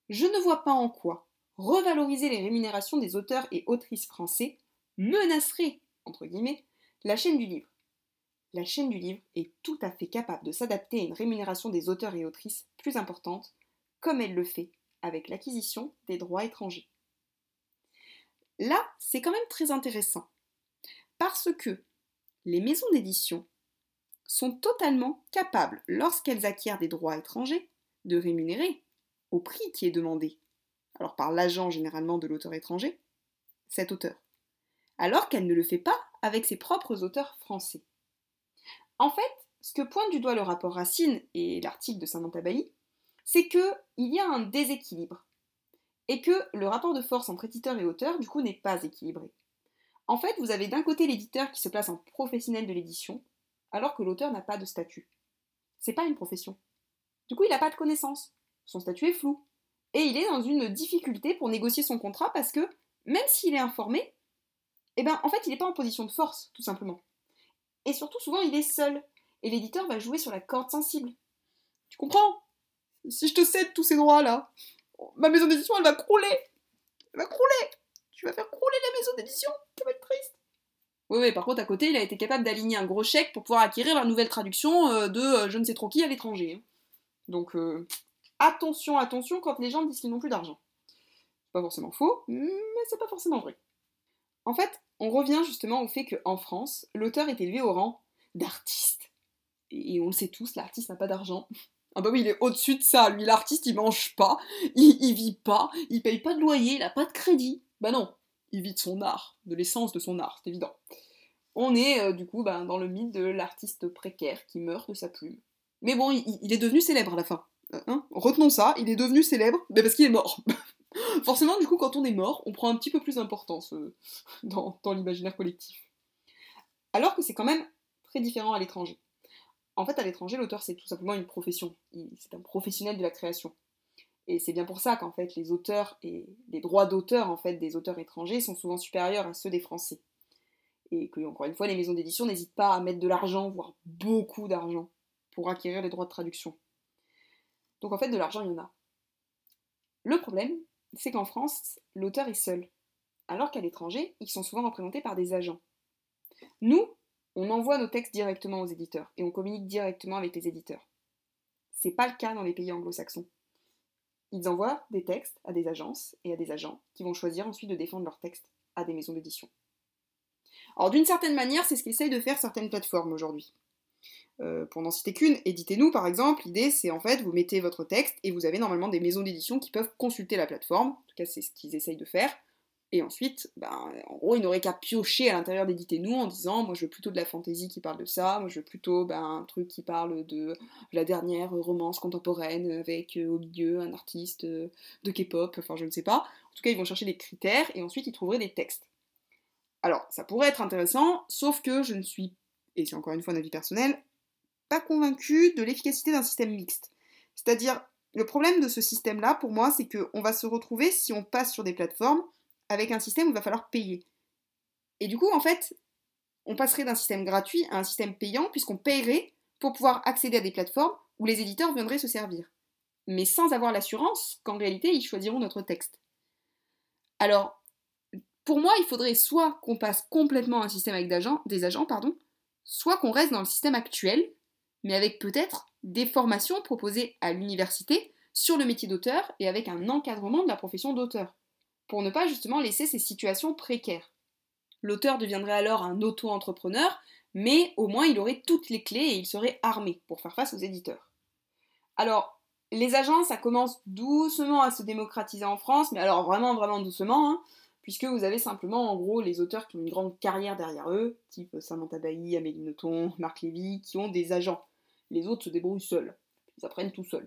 Je ne vois pas en quoi revaloriser les rémunérations des auteurs et autrices français menacerait, entre guillemets, la chaîne du livre. La chaîne du livre est tout à fait capable de s'adapter à une rémunération des auteurs et autrices plus importante, comme elle le fait avec l'acquisition des droits étrangers. » Là, c'est quand même très intéressant, parce que les maisons d'édition sont totalement capables, lorsqu'elles acquièrent des droits étrangers, de rémunérer au prix qui est demandé, alors par l'agent généralement de l'auteur étranger, cet auteur, alors qu'elle ne le fait pas avec ses propres auteurs français. En fait, ce que pointe du doigt le rapport Racine et l'article de Samantha Bailly, c'est qu'il y a un déséquilibre, et que le rapport de force entre éditeur et auteur, du coup, n'est pas équilibré. En fait, vous avez d'un côté l'éditeur qui se place en professionnel de l'édition, alors que l'auteur n'a pas de statut. C'est pas une profession. Du coup, il n'a pas de connaissances. Son statut est flou. Et il est dans une difficulté pour négocier son contrat parce que, même s'il est informé, eh ben, en fait, il n'est pas en position de force, tout simplement. Et surtout, souvent, il est seul. Et l'éditeur va jouer sur la corde sensible. Tu comprends ? Si je te cède tous ces droits-là, ma maison d'édition, elle va crouler. Elle va crouler. Tu vas faire crouler la maison d'édition. Ça va être triste. Oui, oui, par contre, à côté, il a été capable d'aligner un gros chèque pour pouvoir acquérir la nouvelle traduction euh, de euh, je ne sais trop qui à l'étranger. Donc, euh, attention, attention quand les gens disent qu'ils n'ont plus d'argent. C'est pas forcément faux, mais c'est pas forcément vrai. En fait, on revient justement au fait qu'en France, l'auteur est élevé au rang d'artiste. Et on le sait tous, l'artiste n'a pas d'argent. Ah bah oui, il est au-dessus de ça, lui, l'artiste, il mange pas, il, il vit pas, il paye pas de loyer, il a pas de crédit. Bah non, il vit de son art, de l'essence de son art, c'est évident. On est, euh, du coup, bah, dans le mythe de l'artiste précaire qui meurt de sa plume. Mais bon, il, il est devenu célèbre à la fin, hein, retenons ça, il est devenu célèbre, mais parce qu'il est mort. Forcément, du coup, quand on est mort, on prend un petit peu plus d'importance euh, dans, dans l'imaginaire collectif. Alors que c'est quand même très différent à l'étranger. En fait, à l'étranger, l'auteur, c'est tout simplement une profession. Il, c'est un professionnel de la création. Et c'est bien pour ça qu'en fait, les auteurs et les droits d'auteur en fait, des auteurs étrangers sont souvent supérieurs à ceux des Français. Et que, encore une fois, les maisons d'édition n'hésitent pas à mettre de l'argent, voire beaucoup d'argent, pour acquérir les droits de traduction. Donc en fait, de l'argent, il y en a. Le problème, c'est qu'en France, l'auteur est seul, alors qu'à l'étranger, ils sont souvent représentés par des agents. Nous, on envoie nos textes directement aux éditeurs, et on communique directement avec les éditeurs. C'est pas le cas dans les pays anglo-saxons. Ils envoient des textes à des agences et à des agents, qui vont choisir ensuite de défendre leurs textes à des maisons d'édition. Alors d'une certaine manière, c'est ce qu'essayent de faire certaines plateformes aujourd'hui. Euh, pour n'en citer qu'une, éditez-nous par exemple, l'idée c'est en fait, vous mettez votre texte et vous avez normalement des maisons d'édition qui peuvent consulter la plateforme, en tout cas c'est ce qu'ils essayent de faire, et ensuite, ben, en gros, ils n'auraient qu'à piocher à l'intérieur d'éditez-nous en disant, moi je veux plutôt de la fantaisie qui parle de ça, moi je veux plutôt ben, un truc qui parle de la dernière romance contemporaine avec euh, au milieu un artiste euh, de K-pop, enfin je ne sais pas, en tout cas ils vont chercher des critères et ensuite ils trouveraient des textes. Alors, ça pourrait être intéressant, sauf que je ne suis, et c'est encore une fois un avis personnel, pas convaincue de l'efficacité d'un système mixte. C'est-à-dire, le problème de ce système-là, pour moi, c'est qu'on va se retrouver, si on passe sur des plateformes, avec un système où il va falloir payer. Et du coup, en fait, on passerait d'un système gratuit à un système payant, puisqu'on paierait pour pouvoir accéder à des plateformes où les éditeurs viendraient se servir. Mais sans avoir l'assurance qu'en réalité, ils choisiront notre texte. Alors, pour moi, il faudrait soit qu'on passe complètement à un système avec d'agents, des agents, pardon, soit qu'on reste dans le système actuel, mais avec peut-être des formations proposées à l'université sur le métier d'auteur et avec un encadrement de la profession d'auteur, pour ne pas justement laisser ces situations précaires. L'auteur deviendrait alors un auto-entrepreneur, mais au moins il aurait toutes les clés et il serait armé pour faire face aux éditeurs. Alors, les agents, ça commence doucement à se démocratiser en France, mais alors vraiment, vraiment doucement, hein, puisque vous avez simplement, en gros, les auteurs qui ont une grande carrière derrière eux, type Samantha Bailly, Amélie Nothomb, Marc Levy, qui ont des agents. Les autres se débrouillent seuls. Ils apprennent tout seuls.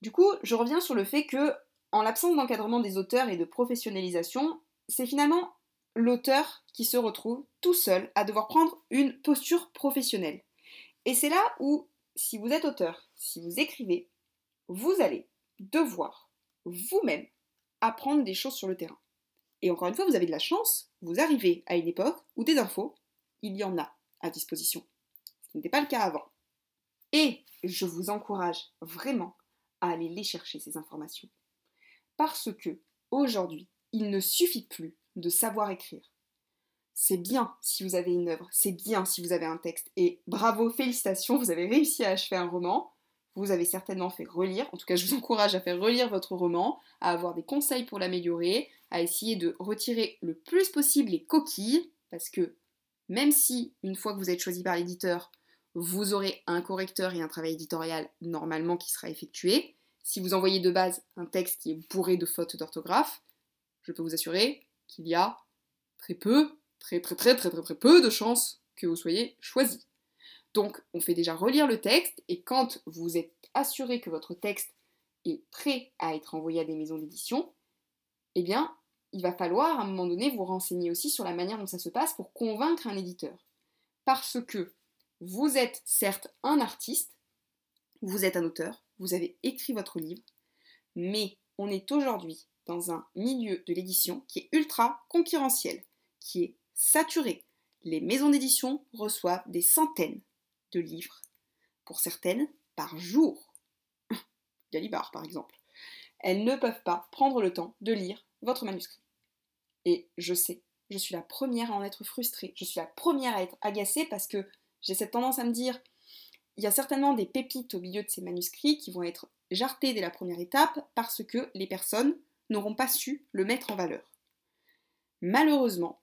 Du coup, je reviens sur le fait que, en l'absence d'encadrement des auteurs et de professionnalisation, c'est finalement l'auteur qui se retrouve tout seul à devoir prendre une posture professionnelle. Et c'est là où, si vous êtes auteur, si vous écrivez, vous allez devoir, vous-même, apprendre des choses sur le terrain. Et encore une fois, vous avez de la chance, vous arrivez à une époque où des infos, il y en a à disposition. Ce n'était pas le cas avant. Et je vous encourage vraiment à aller les chercher, ces informations. Parce que, aujourd'hui, il ne suffit plus de savoir écrire. C'est bien si vous avez une œuvre, c'est bien si vous avez un texte. Et bravo, félicitations, vous avez réussi à achever un roman. Vous avez certainement fait relire, en tout cas je vous encourage à faire relire votre roman, à avoir des conseils pour l'améliorer, à essayer de retirer le plus possible les coquilles, parce que même si, une fois que vous êtes choisi par l'éditeur, vous aurez un correcteur et un travail éditorial normalement qui sera effectué, si vous envoyez de base un texte qui est bourré de fautes d'orthographe, je peux vous assurer qu'il y a très peu, très très très très très, très peu de chances que vous soyez choisi. Donc, on fait déjà relire le texte, et quand vous êtes assuré que votre texte est prêt à être envoyé à des maisons d'édition, eh bien, il va falloir, à un moment donné, vous renseigner aussi sur la manière dont ça se passe pour convaincre un éditeur. Parce que vous êtes, certes, un artiste, vous êtes un auteur, vous avez écrit votre livre, mais on est aujourd'hui dans un milieu de l'édition qui est ultra concurrentiel, qui est saturé. Les maisons d'édition reçoivent des centaines de livres, pour certaines par jour. Gallimard, par exemple. Elles ne peuvent pas prendre le temps de lire votre manuscrit. Et je sais, je suis la première à en être frustrée, je suis la première à être agacée parce que j'ai cette tendance à me dire il y a certainement des pépites au milieu de ces manuscrits qui vont être jartées dès la première étape parce que les personnes n'auront pas su le mettre en valeur. Malheureusement,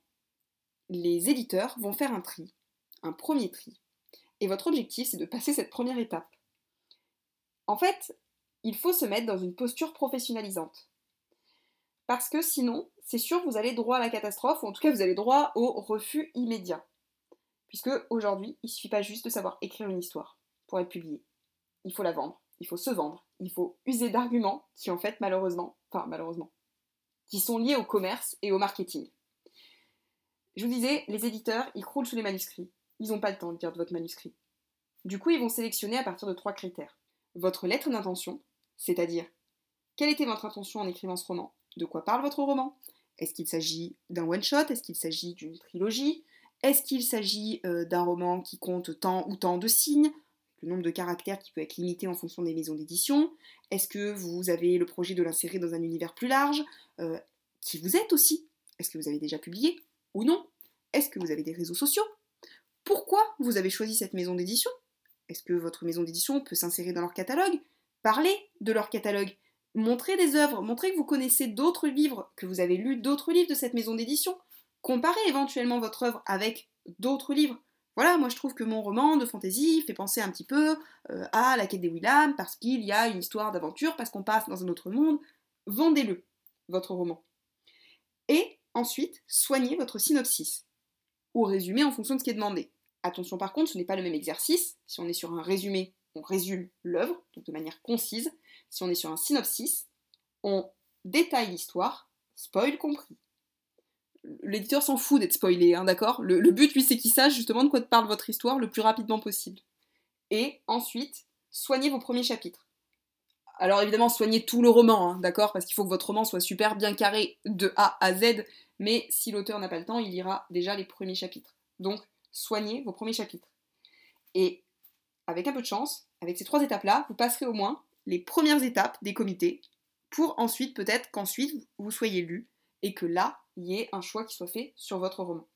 les éditeurs vont faire un tri, un premier tri, et votre objectif, c'est de passer cette première étape. En fait, il faut se mettre dans une posture professionnalisante. Parce que sinon, c'est sûr, vous allez droit à la catastrophe, ou en tout cas, vous allez droit au refus immédiat. Puisque, aujourd'hui, il ne suffit pas juste de savoir écrire une histoire pour être publié. Il faut la vendre, il faut se vendre, il faut user d'arguments qui en fait malheureusement, enfin malheureusement, qui sont liés au commerce et au marketing. Je vous disais, les éditeurs, ils croulent sous les manuscrits. Ils n'ont pas le temps de lire de votre manuscrit. Du coup, ils vont sélectionner à partir de trois critères. Votre lettre d'intention, c'est-à-dire quelle était votre intention en écrivant ce roman ? De quoi parle votre roman ? Est-ce qu'il s'agit d'un one-shot ? Est-ce qu'il s'agit d'une trilogie ? Est-ce qu'il s'agit euh, d'un roman qui compte tant ou tant de signes ? Le nombre de caractères qui peut être limité en fonction des maisons d'édition ? Est-ce que vous avez le projet de l'insérer dans un univers plus large ? euh, Qui vous êtes aussi ? Est-ce que vous avez déjà publié ? Ou non ? Est-ce que vous avez des réseaux sociaux ? Pourquoi vous avez choisi cette maison d'édition ? Est-ce que votre maison d'édition peut s'insérer dans leur catalogue ? Parlez de leur catalogue, montrez des œuvres, montrez que vous connaissez d'autres livres, que vous avez lu d'autres livres de cette maison d'édition. Comparez éventuellement votre œuvre avec d'autres livres. Voilà, moi je trouve que mon roman de fantasy fait penser un petit peu euh, à La quête des Willam, parce qu'il y a une histoire d'aventure, parce qu'on passe dans un autre monde. Vendez-le, votre roman. Et ensuite, soignez votre synopsis, ou résumé en fonction de ce qui est demandé. Attention par contre, ce n'est pas le même exercice. Si on est sur un résumé, on résume l'œuvre, donc de manière concise. Si on est sur un synopsis, on détaille l'histoire, spoil compris. L'éditeur s'en fout d'être spoilé, hein, d'accord ? le, le but, lui, c'est qu'il sache justement de quoi parle votre histoire le plus rapidement possible. Et ensuite, soignez vos premiers chapitres. Alors évidemment, soignez tout le roman, hein, d'accord ? Parce qu'il faut que votre roman soit super bien carré de A à Z, mais si l'auteur n'a pas le temps, il lira déjà les premiers chapitres. Donc, soignez vos premiers chapitres. Et avec un peu de chance, avec ces trois étapes-là, vous passerez au moins les premières étapes des comités pour ensuite, peut-être qu'ensuite, vous soyez lu et que là, il y ait un choix qui soit fait sur votre roman.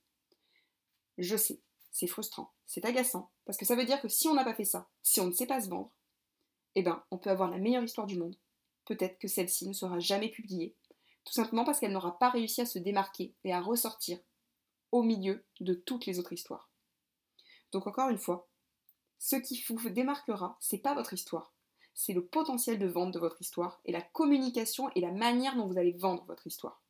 Je sais, c'est frustrant, c'est agaçant, parce que ça veut dire que si on n'a pas fait ça, si on ne sait pas se vendre, eh ben, on peut avoir la meilleure histoire du monde. Peut-être que celle-ci ne sera jamais publiée, tout simplement parce qu'elle n'aura pas réussi à se démarquer et à ressortir au milieu de toutes les autres histoires. Donc encore une fois, ce qui vous démarquera, c'est pas votre histoire, c'est le potentiel de vente de votre histoire et la communication et la manière dont vous allez vendre votre histoire.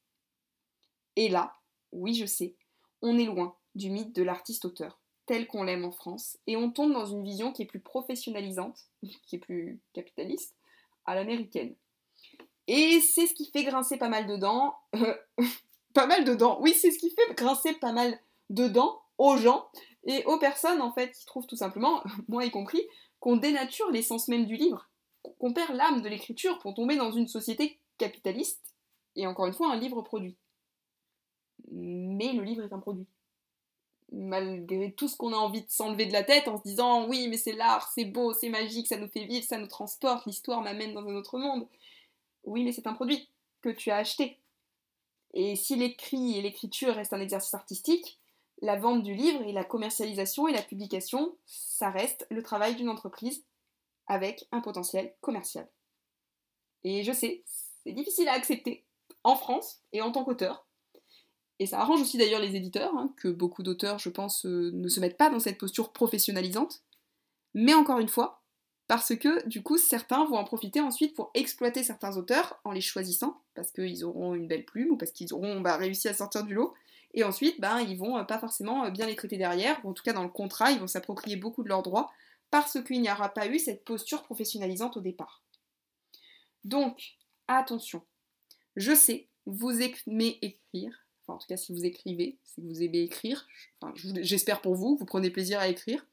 Et là, oui je sais, on est loin du mythe de l'artiste-auteur, tel qu'on l'aime en France, et on tombe dans une vision qui est plus professionnalisante, qui est plus capitaliste, à l'américaine. Et c'est ce qui fait grincer pas mal de dents, euh, pas mal de dents, oui c'est ce qui fait grincer pas mal de dents aux gens et aux personnes en fait qui trouvent tout simplement, moi y compris, qu'on dénature l'essence même du livre, qu'on perd l'âme de l'écriture pour tomber dans une société capitaliste et encore une fois un livre produit. Mais le livre est un produit. Malgré tout ce qu'on a envie de s'enlever de la tête en se disant oui mais c'est l'art, c'est beau, c'est magique, ça nous fait vivre, ça nous transporte, l'histoire m'amène dans un autre monde. Oui mais c'est un produit que tu as acheté. Et si l'écrit et l'écriture restent un exercice artistique, la vente du livre et la commercialisation et la publication, ça reste le travail d'une entreprise avec un potentiel commercial. Et je sais, c'est difficile à accepter en France et en tant qu'auteur. Et ça arrange aussi d'ailleurs les éditeurs, hein, que beaucoup d'auteurs, je pense, euh, ne se mettent pas dans cette posture professionnalisante. Mais encore une fois, parce que du coup, certains vont en profiter ensuite pour exploiter certains auteurs en les choisissant, parce qu'ils auront une belle plume ou parce qu'ils auront bah, réussi à sortir du lot. Et ensuite, ben, ils vont pas forcément bien les traiter derrière, ou en tout cas dans le contrat, ils vont s'approprier beaucoup de leurs droits, parce qu'il n'y aura pas eu cette posture professionnalisante au départ. Donc, attention, je sais, vous aimez écrire, enfin en tout cas si vous écrivez, si vous aimez écrire, enfin, j'espère pour vous, vous prenez plaisir à écrire,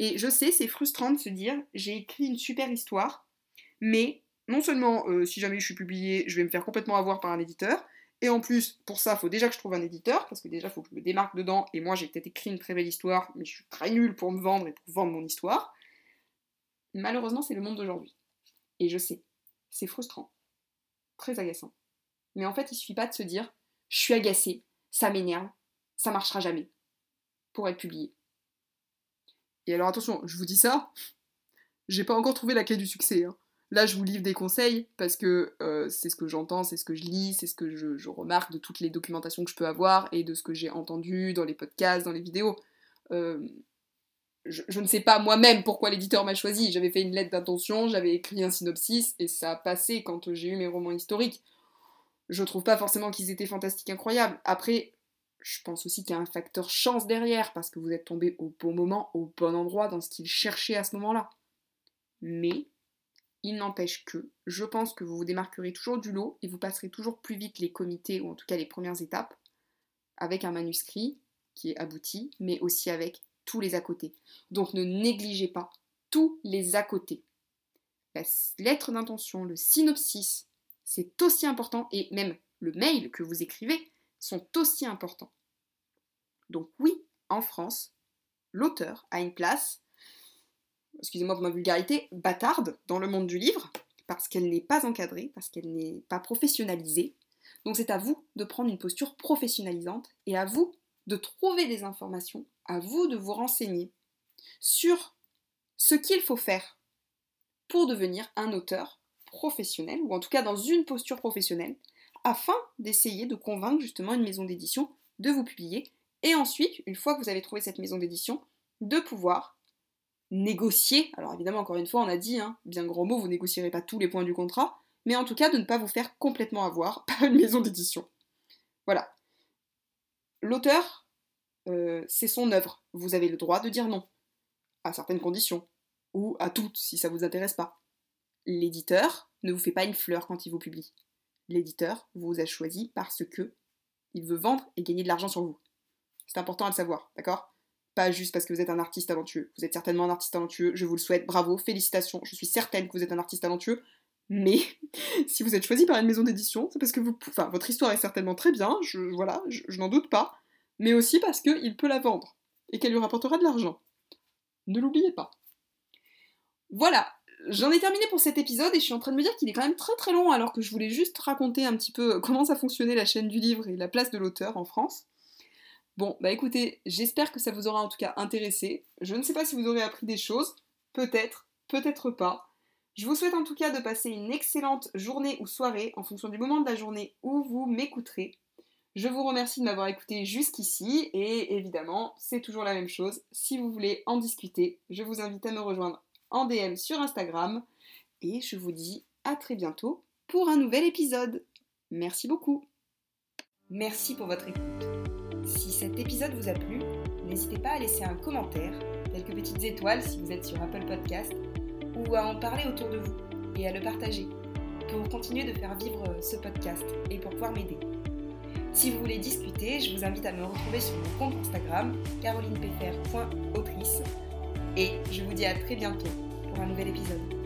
et je sais, c'est frustrant de se dire, j'ai écrit une super histoire, mais non seulement euh, si jamais je suis publiée, je vais me faire complètement avoir par un éditeur, et en plus, pour ça, il faut déjà que je trouve un éditeur, parce que déjà, il faut que je me démarque dedans, et moi, j'ai peut-être écrit une très belle histoire, mais je suis très nulle pour me vendre et pour vendre mon histoire. Malheureusement, c'est le monde d'aujourd'hui. Et je sais, c'est frustrant, très agaçant. Mais en fait, il suffit pas de se dire « je suis agacée, ça m'énerve, ça marchera jamais » pour être publié. Et alors attention, je vous dis ça, j'ai pas encore trouvé la clé du succès, hein. Là, je vous livre des conseils, parce que euh, c'est ce que j'entends, c'est ce que je lis, c'est ce que je, je remarque de toutes les documentations que je peux avoir, et de ce que j'ai entendu dans les podcasts, dans les vidéos. Euh, je, je ne sais pas moi-même pourquoi l'éditeur m'a choisi. J'avais fait une lettre d'intention, j'avais écrit un synopsis, et ça a passé quand j'ai eu mes romans historiques. Je trouve pas forcément qu'ils étaient fantastiques, incroyables. Après, je pense aussi qu'il y a un facteur chance derrière, parce que vous êtes tombé au bon moment, au bon endroit, dans ce qu'il cherchait à ce moment-là. Mais... Il n'empêche que je pense que vous vous démarquerez toujours du lot et vous passerez toujours plus vite les comités, ou en tout cas les premières étapes, avec un manuscrit qui est abouti, mais aussi avec tous les à côté. Donc ne négligez pas tous les à côté. La lettre d'intention, le synopsis, c'est aussi important, et même le mail que vous écrivez sont aussi importants. Donc oui, en France, l'auteur a une place, excusez-moi pour ma vulgarité, bâtarde dans le monde du livre, parce qu'elle n'est pas encadrée, parce qu'elle n'est pas professionnalisée. Donc c'est à vous de prendre une posture professionnalisante, et à vous de trouver des informations, à vous de vous renseigner sur ce qu'il faut faire pour devenir un auteur professionnel, ou en tout cas dans une posture professionnelle, afin d'essayer de convaincre justement une maison d'édition de vous publier, et ensuite, une fois que vous avez trouvé cette maison d'édition, de pouvoir négocier, alors évidemment encore une fois on a dit, hein, bien gros mot, vous négocierez pas tous les points du contrat, mais en tout cas de ne pas vous faire complètement avoir par une maison d'édition. Voilà. L'auteur, euh, c'est son œuvre, vous avez le droit de dire non, à certaines conditions, ou à toutes si ça vous intéresse pas. L'éditeur ne vous fait pas une fleur quand il vous publie. L'éditeur vous a choisi parce que il veut vendre et gagner de l'argent sur vous. C'est important à le savoir, d'accord ? Pas juste parce que vous êtes un artiste talentueux. Vous êtes certainement un artiste talentueux, je vous le souhaite, bravo, félicitations, je suis certaine que vous êtes un artiste talentueux, mais si vous êtes choisi par une maison d'édition, c'est parce que vous, enfin, votre histoire est certainement très bien, je, voilà, je, je n'en doute pas, mais aussi parce qu'il peut la vendre et qu'elle lui rapportera de l'argent. Ne l'oubliez pas. Voilà, j'en ai terminé pour cet épisode et je suis en train de me dire qu'il est quand même très très long alors que je voulais juste raconter un petit peu comment ça fonctionnait la chaîne du livre et la place de l'auteur en France. Bon, bah écoutez, j'espère que ça vous aura en tout cas intéressé. Je ne sais pas si vous aurez appris des choses, peut-être, peut-être pas. Je vous souhaite en tout cas de passer une excellente journée ou soirée en fonction du moment de la journée où vous m'écouterez. Je vous remercie de m'avoir écouté jusqu'ici et évidemment, c'est toujours la même chose. Si vous voulez en discuter, je vous invite à me rejoindre en D M sur Instagram et je vous dis à très bientôt pour un nouvel épisode. Merci beaucoup. Merci pour votre écoute. Si cet épisode vous a plu, n'hésitez pas à laisser un commentaire, quelques petites étoiles si vous êtes sur Apple Podcast, ou à en parler autour de vous et à le partager pour continuer de faire vivre ce podcast et pour pouvoir m'aider. Si vous voulez discuter, je vous invite à me retrouver sur mon compte Instagram caroline peiffer point autrice et je vous dis à très bientôt pour un nouvel épisode.